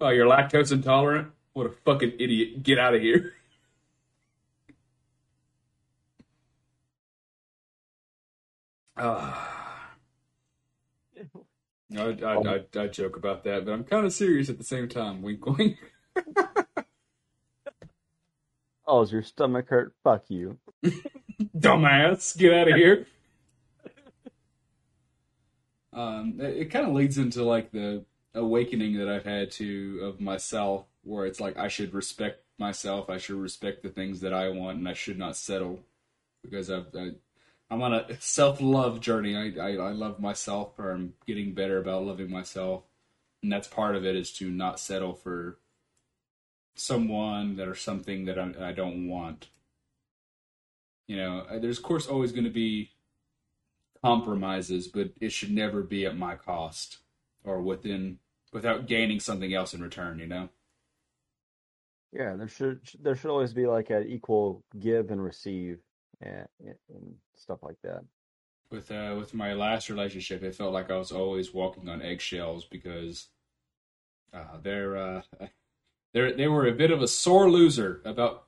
Oh, you're lactose intolerant? What a fucking idiot. Get out of here. Uh, I, I, um, I, I joke about that, but I'm kind of serious at the same time. Wink, wink. Oh, is your stomach hurt? Fuck you. Dumbass, get out of here. Um, it, it kind of leads into, like, the awakening that I've had to of myself, where it's like I should respect myself, I should respect the things that I want, and I should not settle, because I've, I, I'm on a self-love journey. I, I, I love myself, or I'm getting better about loving myself, and that's part of it, is to not settle for someone that or something that I, I don't want. You know, there's, of course, always going to be compromises, but it should never be at my cost or within without gaining something else in return, you know? Yeah, there should there should always be like an equal give and receive and, and stuff like that. With uh, with my last relationship, it felt like I was always walking on eggshells because uh, they're uh, they they were a bit of a sore loser about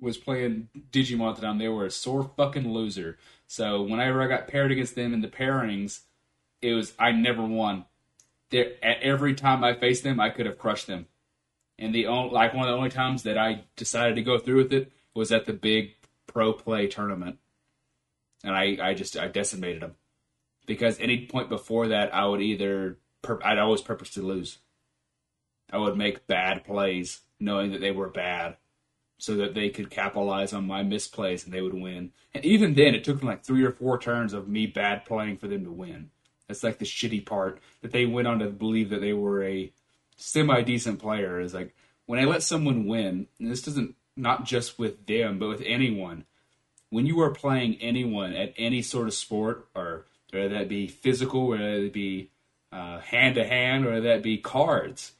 was playing Digimon at the time. They were a sore fucking loser. So whenever I got paired against them in the pairings, it was I never won. They're, at every time I faced them, I could have crushed them. And the only, like one of the only times that I decided to go through with it was at the big pro play tournament. And I, I just, I decimated them. Because any point before that, I would either, I'd always purposely lose. I would make bad plays, knowing that they were bad, so that they could capitalize on my misplays and they would win. And even then, it took them like three or four turns of me bad playing for them to win. That's like the shitty part, that they went on to believe that they were a semi-decent player. Is like, when I let someone win, and this doesn't, not just with them, but with anyone, when you are playing anyone at any sort of sport, or whether that be physical, whether that be uh, hand-to-hand, whether that be cards,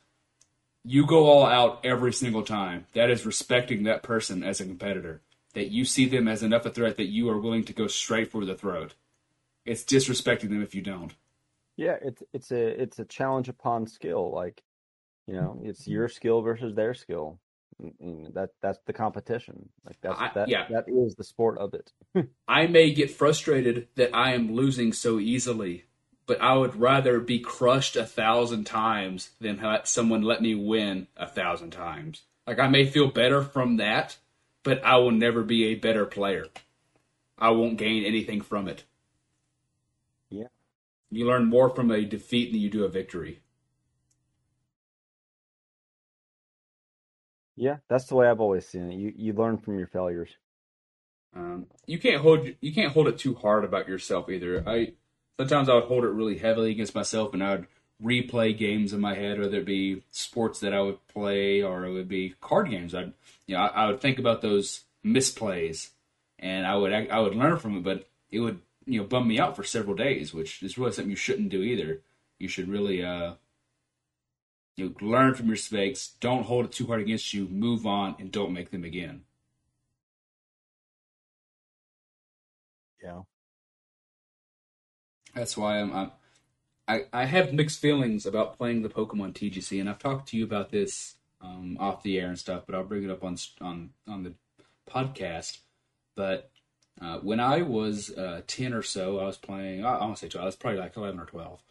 you go all out every single time. That is respecting that person as a competitor, that you see them as enough a threat that you are willing to go straight for the throat. It's disrespecting them if you don't. Yeah, it's it's a it's a challenge upon skill, like, you know, it's your skill versus their skill. That that's the competition. Like that's I, that yeah. that is the sport of it. I may get frustrated that I am losing so easily, but I would rather be crushed a thousand times than let someone let me win a thousand times. Like, I may feel better from that, but I will never be a better player. I won't gain anything from it. Yeah, you learn more from a defeat than you do a victory. Yeah, that's the way I've always seen it. You you learn from your failures. Um, you can't hold you can't hold it too hard about yourself either. I sometimes I would hold it really heavily against myself, and I would replay games in my head, whether it be sports that I would play or it would be card games. I'd you know I, I would think about those misplays, and I would I, I would learn from it, but it would you know bum me out for several days, which is really something you shouldn't do either. You should really uh. You learn from your mistakes, don't hold it too hard against you, move on, and don't make them again. Yeah. That's why I'm, I'm I I have mixed feelings about playing the Pokemon T G C, and I've talked to you about this um, off the air and stuff, but I'll bring it up on on, on the podcast. But uh, when I was uh, ten or so, I was playing, I, I want to say twelve, I was probably like eleven or twelve.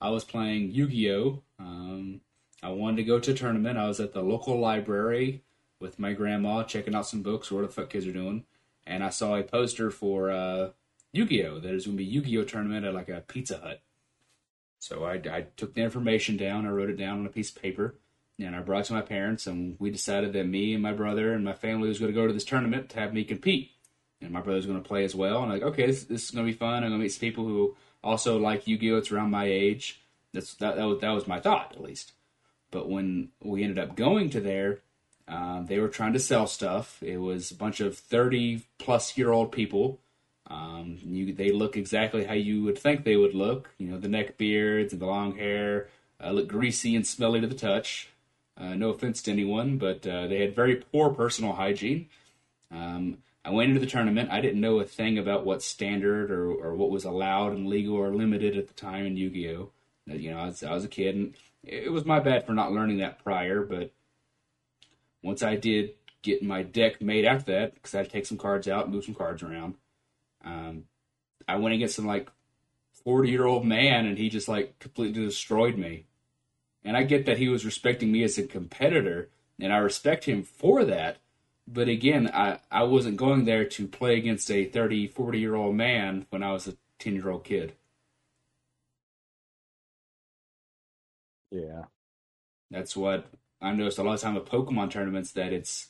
I was playing Yu-Gi-Oh! Um, I wanted to go to a tournament. I was at the local library with my grandma checking out some books, what the fuck kids are doing, and I saw a poster for uh, Yu-Gi-Oh! There's going to be a Yu-Gi-Oh! Tournament at like a Pizza Hut. So I, I took the information down, I wrote it down on a piece of paper, and I brought it to my parents, and we decided that me and my brother and my family was going to go to this tournament to have me compete. And my brother's going to play as well, and I'm like, okay, this, this is going to be fun. I'm going to meet some people who also like Yu-Gi-Oh! It's around my age. That's that, that, was, that was my thought, at least. But when we ended up going to there, um, they were trying to sell stuff. It was a bunch of thirty-plus-year-old people. Um, you, they look exactly how you would think they would look. You know, the neck beards and the long hair, uh, look greasy and smelly to the touch. Uh, no offense to anyone, but uh, they had very poor personal hygiene. Um, I went into the tournament. I didn't know a thing about what standard or, or what was allowed and legal or limited at the time in Yu-Gi-Oh! You know, I was, I was a kid, and it was my bad for not learning that prior, but once I did get my deck made after that, because I had to take some cards out and move some cards around, um, I went against some, like, forty year old man, and he just like completely destroyed me. And I get that he was respecting me as a competitor, and I respect him for that. But again, I, I wasn't going there to play against a thirty, forty year old man when I was a ten year old kid. Yeah. That's what I noticed a lot of time with Pokemon tournaments, that it's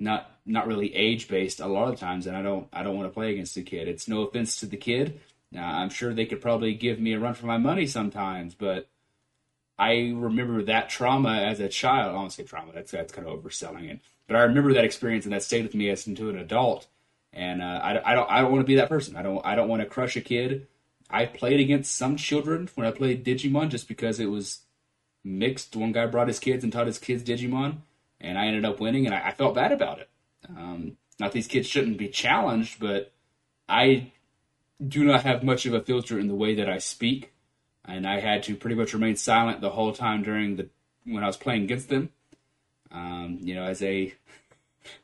not not really age based a lot of times, and I don't I don't want to play against a kid. It's no offense to the kid. Now, I'm sure they could probably give me a run for my money sometimes, but I remember that trauma as a child. I don't say trauma, that's that's kind of overselling it. But I remember that experience, and that stayed with me as into an adult. And uh, I, I don't I don't want to be that person. I don't I don't want to crush a kid. I played against some children when I played Digimon just because it was mixed. One guy brought his kids and taught his kids Digimon, and I ended up winning, and I, I felt bad about it. Um, not these kids shouldn't be challenged, but I do not have much of a filter in the way that I speak, and I had to pretty much remain silent the whole time during the when I was playing against them. Um, you know, as a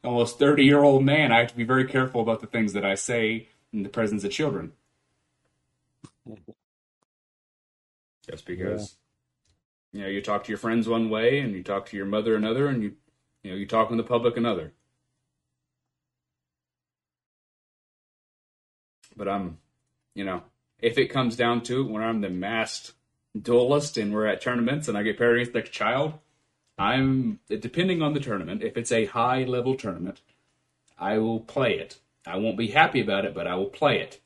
almost thirty year old man, I have to be very careful about the things that I say in the presence of children. Just because, yeah. You know, you talk to your friends one way, and you talk to your mother another, and you, you know, you talk in the public another. But I'm, you know, if it comes down to it, when I'm the masked duelist and we're at tournaments and I get paired against the child, I'm, depending on the tournament, if it's a high-level tournament, I will play it. I won't be happy about it, but I will play it.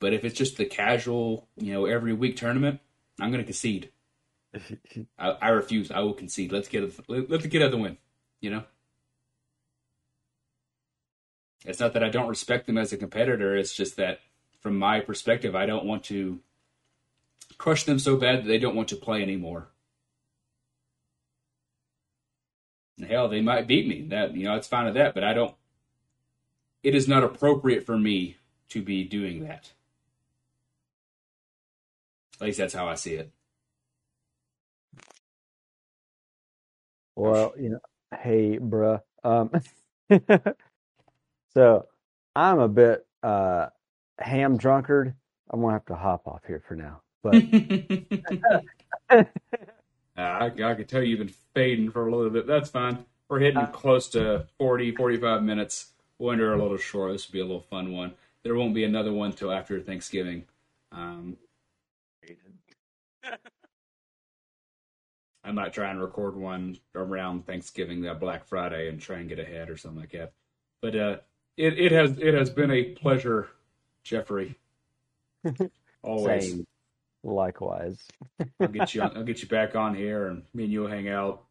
But if it's just the casual, you know, every week tournament, I'm going to concede. I, I refuse. I will concede. Let's get a, let, let the kid have the win, you know? It's not that I don't respect them as a competitor. It's just that, from my perspective, I don't want to crush them so bad that they don't want to play anymore. Hell, they might beat me. That, you know, it's fine with that, but I don't. It is not appropriate for me to be doing that. At least that's how I see it. Well, you know, hey, bruh. Um, so I'm a bit uh, ham drunkard. I'm gonna have to hop off here for now, but. I, I can tell you've been fading for a little bit. That's fine. We're hitting close to forty, forty-five minutes. Wonder a little short. This will be a little fun one. There won't be another one till after Thanksgiving. Um, I might try and record one around Thanksgiving, that Black Friday, and try and get ahead or something like that. But uh, it, it has it has been a pleasure, Jeffrey. Always. Same. Likewise. I'll get you on, I'll get you back on here, and me and you'll hang out.